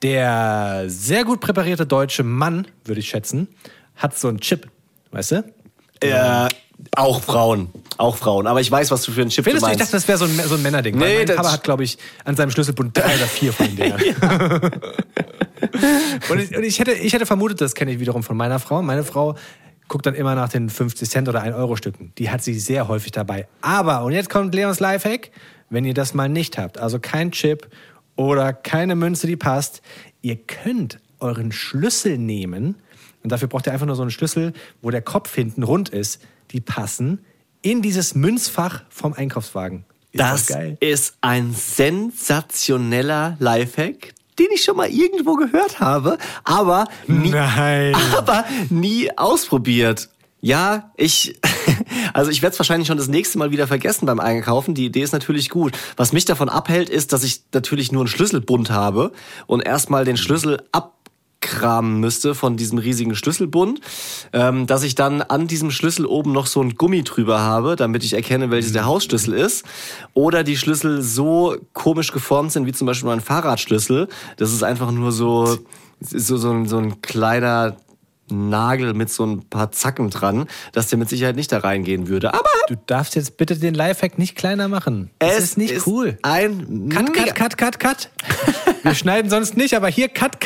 Der sehr gut präparierte deutsche Mann, würde ich schätzen, hat so einen Chip. Weißt du? Auch Frauen. Aber ich weiß, was du für einen Chip meinst. Ich dachte, das wäre so ein Männerding. Nee, mein Papa hat, glaube ich, an seinem Schlüsselbund 3 oder 4 von denen. Ja. Und ich hätte vermutet, das kenne ich wiederum von meiner Frau. Meine Frau guckt dann immer nach den 50 Cent oder 1 Euro Stücken. Die hat sie sehr häufig dabei. Aber, und jetzt kommt Leons Lifehack, wenn ihr das mal nicht habt, also kein Chip oder keine Münze, die passt, ihr könnt euren Schlüssel nehmen. Und dafür braucht ihr einfach nur so einen Schlüssel, wo der Kopf hinten rund ist. Die passen in dieses Münzfach vom Einkaufswagen. Das ist ein sensationeller Lifehack, den ich schon mal irgendwo gehört habe, aber nie ausprobiert. Ja, ich werde es wahrscheinlich schon das nächste Mal wieder vergessen beim Einkaufen. Die Idee ist natürlich gut. Was mich davon abhält, ist, dass ich natürlich nur einen Schlüsselbund habe und erstmal den Schlüssel ab wegkramen müsste von diesem riesigen Schlüsselbund, dass ich dann an diesem Schlüssel oben noch so ein Gummi drüber habe, damit ich erkenne, welches der Hausschlüssel ist. Oder die Schlüssel so komisch geformt sind, wie zum Beispiel mein Fahrradschlüssel. Das ist einfach nur so ein kleiner Nagel mit so ein paar Zacken dran, dass der mit Sicherheit nicht da reingehen würde. Aber du darfst jetzt bitte den Lifehack nicht kleiner machen. Es ist nicht ist cool. Ein Cut. Wir schneiden sonst nicht, aber hier Cut.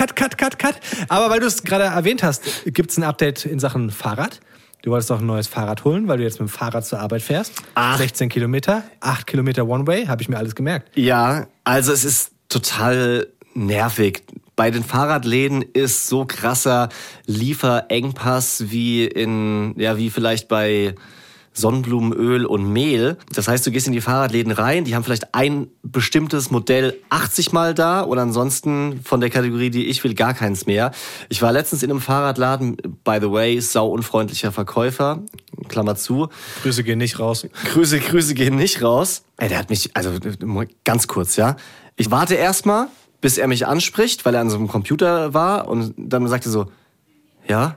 Aber weil du es gerade erwähnt hast, gibt es ein Update in Sachen Fahrrad. Du wolltest doch ein neues Fahrrad holen, weil du jetzt mit dem Fahrrad zur Arbeit fährst. 16 Kilometer, 8 Kilometer One-Way, habe ich mir alles gemerkt. Ja, also es ist total nervig. Bei den Fahrradläden ist so krasser Lieferengpass wie vielleicht bei Sonnenblumenöl und Mehl. Das heißt, du gehst in die Fahrradläden rein, die haben vielleicht ein bestimmtes Modell 80 Mal da oder ansonsten von der Kategorie, die ich will, gar keins mehr. Ich war letztens in einem Fahrradladen, by the way, sauunfreundlicher Verkäufer, Klammer zu. Grüße gehen nicht raus. Grüße gehen nicht raus. Ey, der hat mich, also ganz kurz, ja. Ich warte erstmal, bis er mich anspricht, weil er an so einem Computer war und dann sagte so, ja,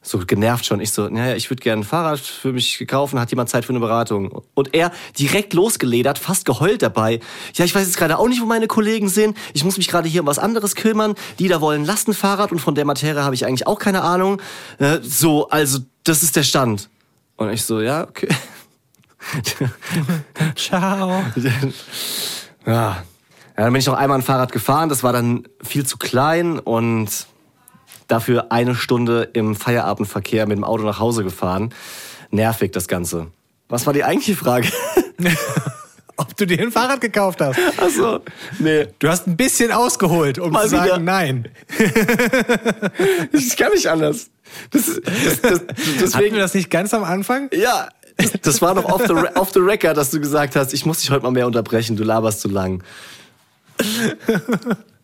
so genervt schon. Ich so, naja, ich würde gerne ein Fahrrad für mich kaufen, hat jemand Zeit für eine Beratung? Und er direkt losgeledert, fast geheult dabei. Ja, ich weiß jetzt gerade auch nicht, wo meine Kollegen sind. Ich muss mich gerade hier um was anderes kümmern. Die da wollen Lastenfahrrad und von der Materie habe ich eigentlich auch keine Ahnung. So, also das ist der Stand. Und ich so, ja, okay. Ciao. Ja. Ja, dann bin ich noch einmal ein Fahrrad gefahren, das war dann viel zu klein und dafür eine Stunde im Feierabendverkehr mit dem Auto nach Hause gefahren. Nervig das Ganze. Was war die eigentliche Frage? Ob du dir ein Fahrrad gekauft hast? Ach so, nee. Du hast ein bisschen ausgeholt, um mal zu sagen, nein. Ich kann nicht anders. Deswegen hatten wir das nicht ganz am Anfang? Ja, das war noch off the record, dass du gesagt hast, ich muss dich heute mal mehr unterbrechen, du laberst zu lang.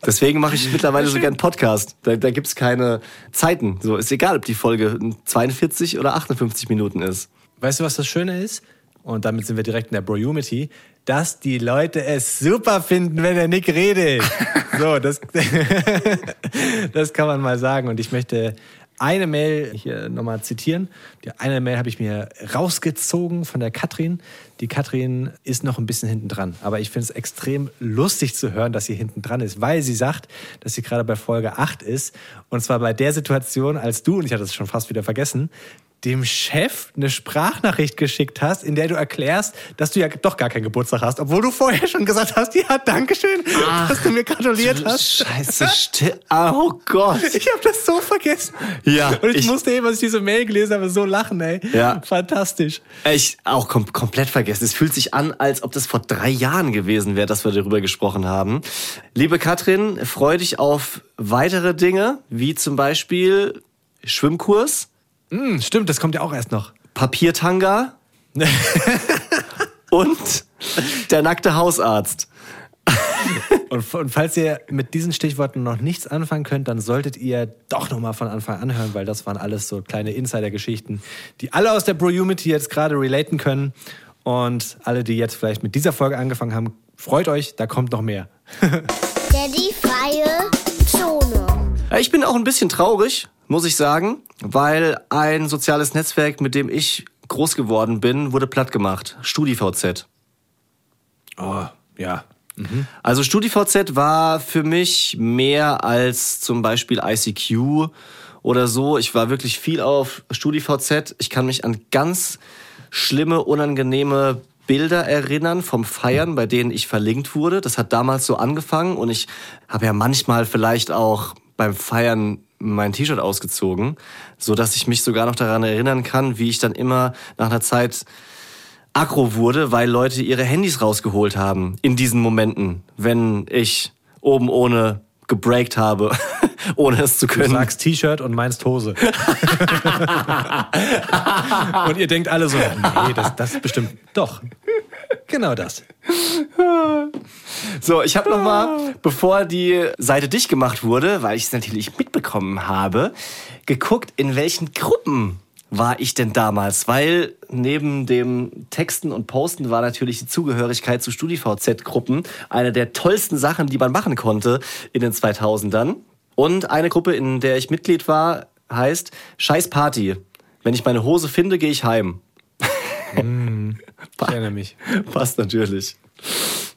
Deswegen mache ich mittlerweile so gern Podcast. Da gibt es keine Zeiten. So, ist egal, ob die Folge 42 oder 58 Minuten ist. Weißt du, was das Schöne ist? Und damit sind wir direkt in der Bro-Unity, dass die Leute es super finden, wenn der Nick redet. So, das kann man mal sagen. Und ich möchte eine Mail hier nochmal zitieren. Die eine Mail habe ich mir rausgezogen von der Katrin. Die Katrin ist noch ein bisschen hinten dran. Aber ich finde es extrem lustig zu hören, dass sie hinten dran ist, weil sie sagt, dass sie gerade bei Folge 8 ist. Und zwar bei der Situation, als du, und ich hatte es schon fast wieder vergessen, dem Chef eine Sprachnachricht geschickt hast, in der du erklärst, dass du ja doch gar keinen Geburtstag hast, obwohl du vorher schon gesagt hast, ja, Dankeschön, dass du mir gratuliert hast. Scheiße, oh Gott. Ich habe das so vergessen. Ja. Und ich musste eben, als ich diese Mail gelesen habe, so lachen, ey. Ja. Fantastisch. Ich auch komplett vergessen. Es fühlt sich an, als ob das vor 3 Jahren gewesen wäre, dass wir darüber gesprochen haben. Liebe Katrin, freu dich auf weitere Dinge, wie zum Beispiel Schwimmkurs. Stimmt, das kommt ja auch erst noch. Papiertanga und der nackte Hausarzt. Und falls ihr mit diesen Stichworten noch nichts anfangen könnt, dann solltet ihr doch nochmal von Anfang an hören, weil das waren alles so kleine Insider-Geschichten, die alle aus der Bro-Unity jetzt gerade relaten können. Und alle, die jetzt vielleicht mit dieser Folge angefangen haben, freut euch, da kommt noch mehr. Daddy-freie Zone. Ich bin auch ein bisschen traurig, muss ich sagen, weil ein soziales Netzwerk, mit dem ich groß geworden bin, wurde platt gemacht. StudiVZ. Oh, ja. Mhm. Also StudiVZ war für mich mehr als zum Beispiel ICQ oder so. Ich war wirklich viel auf StudiVZ. Ich kann mich an ganz schlimme, unangenehme Bilder erinnern vom Feiern, bei denen ich verlinkt wurde. Das hat damals so angefangen und ich habe ja manchmal vielleicht auch beim Feiern mein T-Shirt ausgezogen, so dass ich mich sogar noch daran erinnern kann, wie ich dann immer nach einer Zeit aggro wurde, weil Leute ihre Handys rausgeholt haben in diesen Momenten, wenn ich oben ohne gebreakt habe, ohne es zu können. Du sagst T-Shirt und meinst Hose. Und ihr denkt alle so, nee, das ist bestimmt doch. Genau das. So, ich habe noch mal, bevor die Seite dicht gemacht wurde, weil ich es natürlich mitbekommen habe, geguckt, in welchen Gruppen war ich denn damals? Weil neben dem Texten und Posten war natürlich die Zugehörigkeit zu StudiVZ-Gruppen eine der tollsten Sachen, die man machen konnte in den 2000ern. Und eine Gruppe, in der ich Mitglied war, heißt Scheiß Party. Wenn ich meine Hose finde, gehe ich heim. Ich erinnere mich. Passt natürlich.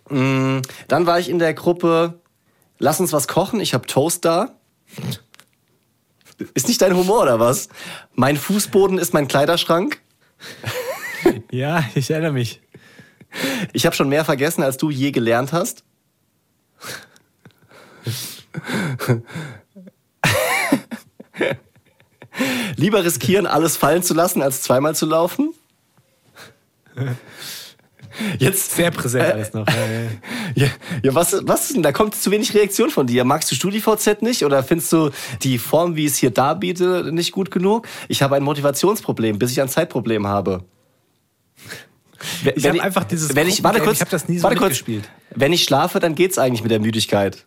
Dann war ich in der Gruppe Lass uns was kochen, ich hab Toast da. Ist nicht dein Humor oder was? Mein Fußboden ist mein Kleiderschrank. Ja, ich erinnere mich. Ich habe schon mehr vergessen, als du je gelernt hast. Lieber riskieren, alles fallen zu lassen, als zweimal zu laufen. Jetzt sehr präsent alles noch. Ja, was denn? Da kommt zu wenig Reaktion von dir. Magst du StudiVZ nicht? Oder findest du die Form, wie ich es hier darbiete, nicht gut genug? Ich habe ein Motivationsproblem, bis ich ein Zeitproblem habe. Ich habe einfach dieses... Ich habe das nie so mitgespielt. Wenn ich schlafe, dann geht's eigentlich mit der Müdigkeit.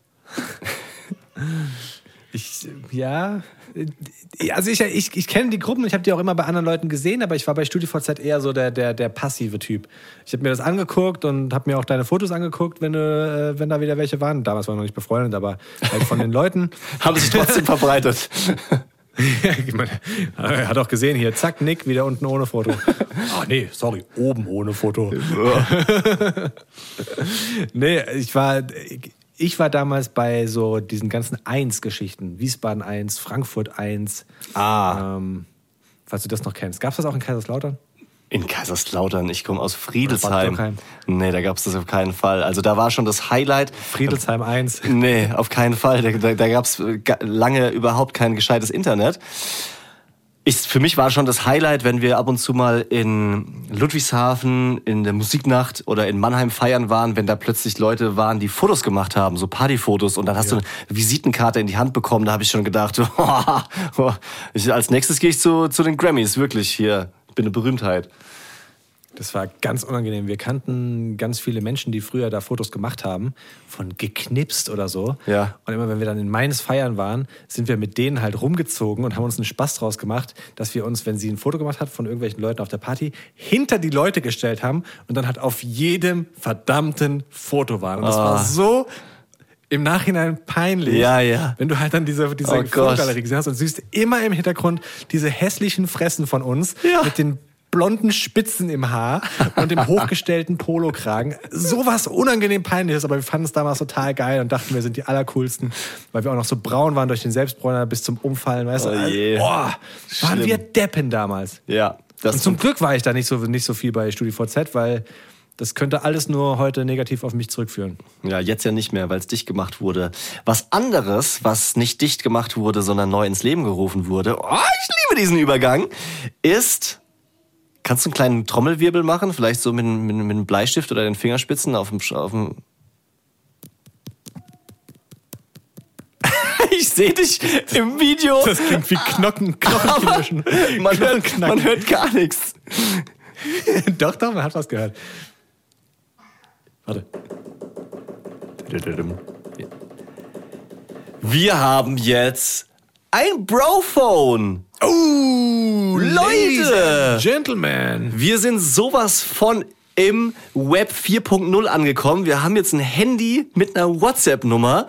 Ich kenne die Gruppen, ich habe die auch immer bei anderen Leuten gesehen, aber ich war bei StudiVZ eher so der passive Typ. Ich habe mir das angeguckt und habe mir auch deine Fotos angeguckt, wenn da wieder welche waren. Damals waren wir noch nicht befreundet, aber halt von den Leuten. Haben sich trotzdem verbreitet. Ja, ich meine, er hat auch gesehen hier, zack, Nick, wieder unten ohne Foto. Ach nee, sorry, oben ohne Foto. Nee, Ich war damals bei so diesen ganzen 1-Geschichten. Wiesbaden 1, Frankfurt 1. Falls du das noch kennst. Gab's das auch in Kaiserslautern? In Kaiserslautern? Ich komme aus Friedelsheim. Nee, da gab's das auf keinen Fall. Also da war schon das Highlight. Friedelsheim 1. Nee, auf keinen Fall. Da gab's lange überhaupt kein gescheites Internet. Für mich war schon das Highlight, wenn wir ab und zu mal in Ludwigshafen in der Musiknacht oder in Mannheim feiern waren, wenn da plötzlich Leute waren, die Fotos gemacht haben, so Partyfotos. Und dann hast du eine Visitenkarte in die Hand bekommen. Da habe ich schon gedacht, als nächstes gehe ich zu den Grammys. Wirklich, hier, ich bin eine Berühmtheit. Das war ganz unangenehm. Wir kannten ganz viele Menschen, die früher da Fotos gemacht haben, von geknipst oder so. Ja. Und immer wenn wir dann in Mainz feiern waren, sind wir mit denen halt rumgezogen und haben uns einen Spaß draus gemacht, dass wir uns, wenn sie ein Foto gemacht hat von irgendwelchen Leuten auf der Party, hinter die Leute gestellt haben und dann halt auf jedem verdammten Foto waren. Und das war so im Nachhinein peinlich, wenn du halt dann diese Fotogalerie gesehen hast und siehst immer im Hintergrund diese hässlichen Fressen von uns mit den blonden Spitzen im Haar und dem hochgestellten Polokragen. Sowas unangenehm Peinliches, aber wir fanden es damals total geil und dachten, wir sind die Allercoolsten, weil wir auch noch so braun waren durch den Selbstbräuner bis zum Umfallen. Weißt du? Waren wir Deppen damals. Ja. Das und zum Glück war ich da nicht so viel bei StudiVZ, weil das könnte alles nur heute negativ auf mich zurückführen. Ja, jetzt ja nicht mehr, weil es dicht gemacht wurde. Was anderes, was nicht dicht gemacht wurde, sondern neu ins Leben gerufen wurde, ich liebe diesen Übergang, ist... Kannst du einen kleinen Trommelwirbel machen? Vielleicht so mit einem Bleistift oder den Fingerspitzen auf dem Ich sehe dich im Video. Das klingt wie Knochen. Man hört gar nichts. Doch, man hat was gehört. Warte. Wir haben jetzt ein Bro-Phone. Oh, Leute! Gentlemen! Wir sind sowas von im Web 4.0 angekommen. Wir haben jetzt ein Handy mit einer WhatsApp-Nummer.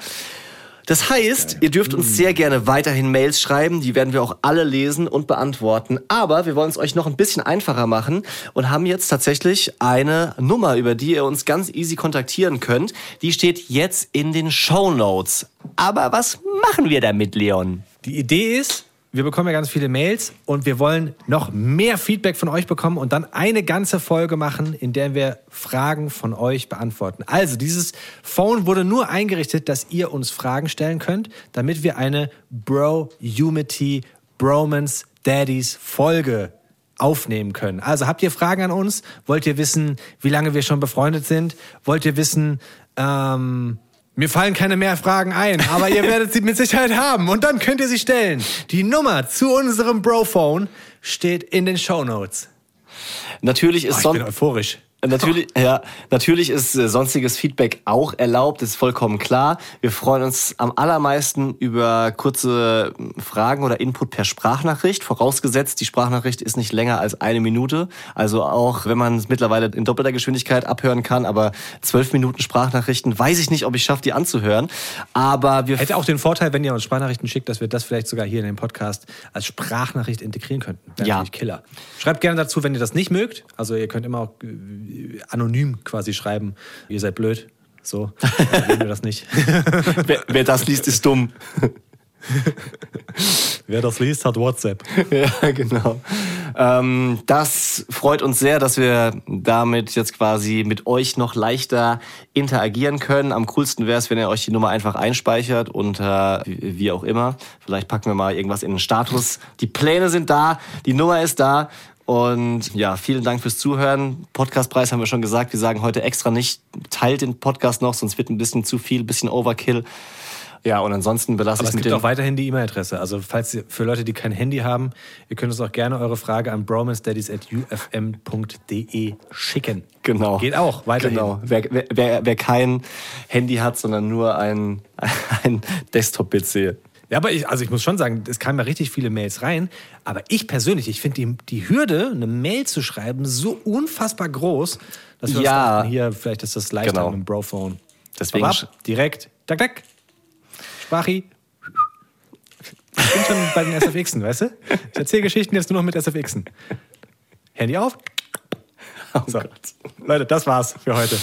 Das heißt, ihr dürft uns sehr gerne weiterhin Mails schreiben. Die werden wir auch alle lesen und beantworten. Aber wir wollen es euch noch ein bisschen einfacher machen und haben jetzt tatsächlich eine Nummer, über die ihr uns ganz easy kontaktieren könnt. Die steht jetzt in den Shownotes. Aber was machen wir damit, Leon? Die Idee ist... Wir bekommen ja ganz viele Mails und wir wollen noch mehr Feedback von euch bekommen und dann eine ganze Folge machen, in der wir Fragen von euch beantworten. Also dieses Phone wurde nur eingerichtet, dass ihr uns Fragen stellen könnt, damit wir eine Bro-Unity, Bromance Daddies Folge aufnehmen können. Also habt ihr Fragen an uns? Wollt ihr wissen, wie lange wir schon befreundet sind? Wollt ihr wissen, mir fallen keine mehr Fragen ein, aber ihr werdet sie mit Sicherheit haben und dann könnt ihr sie stellen. Die Nummer zu unserem Bro-Phone steht in den Shownotes. Natürlich ist ich bin euphorisch. Natürlich, ja, natürlich ist sonstiges Feedback auch erlaubt, ist vollkommen klar. Wir freuen uns am allermeisten über kurze Fragen oder Input per Sprachnachricht, vorausgesetzt, die Sprachnachricht ist nicht länger als 1 Minute. Also auch, wenn man es mittlerweile in doppelter Geschwindigkeit abhören kann, aber 12 Minuten Sprachnachrichten, weiß ich nicht, ob ich schaffe, die anzuhören. Aber wir hätte auch den Vorteil, wenn ihr uns Sprachnachrichten schickt, dass wir das vielleicht sogar hier in den Podcast als Sprachnachricht integrieren könnten. Wäre natürlich Killer. Schreibt gerne dazu, wenn ihr das nicht mögt. Also ihr könnt immer auch anonym quasi schreiben, ihr seid blöd, so, dann nehmen wir das nicht. Wer das liest, ist dumm. Wer das liest, hat WhatsApp. Ja, genau. Das freut uns sehr, dass wir damit jetzt quasi mit euch noch leichter interagieren können. Am coolsten wäre es, wenn ihr euch die Nummer einfach einspeichert unter wie auch immer. Vielleicht packen wir mal irgendwas in den Status. Die Pläne sind da, die Nummer ist da. Und ja, vielen Dank fürs Zuhören. Podcastpreis haben wir schon gesagt. Wir sagen heute extra nicht, teilt den Podcast noch, sonst wird ein bisschen zu viel, ein bisschen Overkill. Ja, und ansonsten belasse ich es mit dem... Aber es gibt auch weiterhin die E-Mail-Adresse. Also falls für Leute, die kein Handy haben, ihr könnt uns auch gerne eure Frage an bromancedaddies@ufm.de schicken. Genau. Geht auch weiterhin. Genau. Wer kein Handy hat, sondern nur ein Desktop-PC. Ja, aber ich muss schon sagen, es kamen ja richtig viele Mails rein. Aber ich persönlich, ich finde die Hürde, eine Mail zu schreiben, so unfassbar groß, dass wir uns dachten, hier, vielleicht ist das leichter mit dem Bro-Phone. Deswegen direkt, tak. Sprachi. Ich bin schon bei den SFXen, weißt du? Ich erzähle Geschichten jetzt nur noch mit SFXen. Handy auf. So. Oh Gott. Leute, das war's für heute.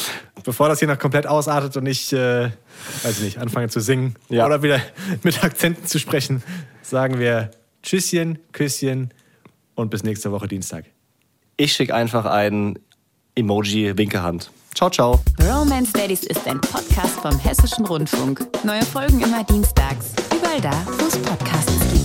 Bevor das hier noch komplett ausartet und ich, weiß ich nicht, anfange zu singen oder wieder mit Akzenten zu sprechen, sagen wir Tschüsschen, Küsschen und bis nächste Woche Dienstag. Ich schicke einfach einen Emoji Winkehand. Ciao, ciao. Bromance Daddies ist ein Podcast vom Hessischen Rundfunk. Neue Folgen immer dienstags. Überall da, wo es Podcasts gibt.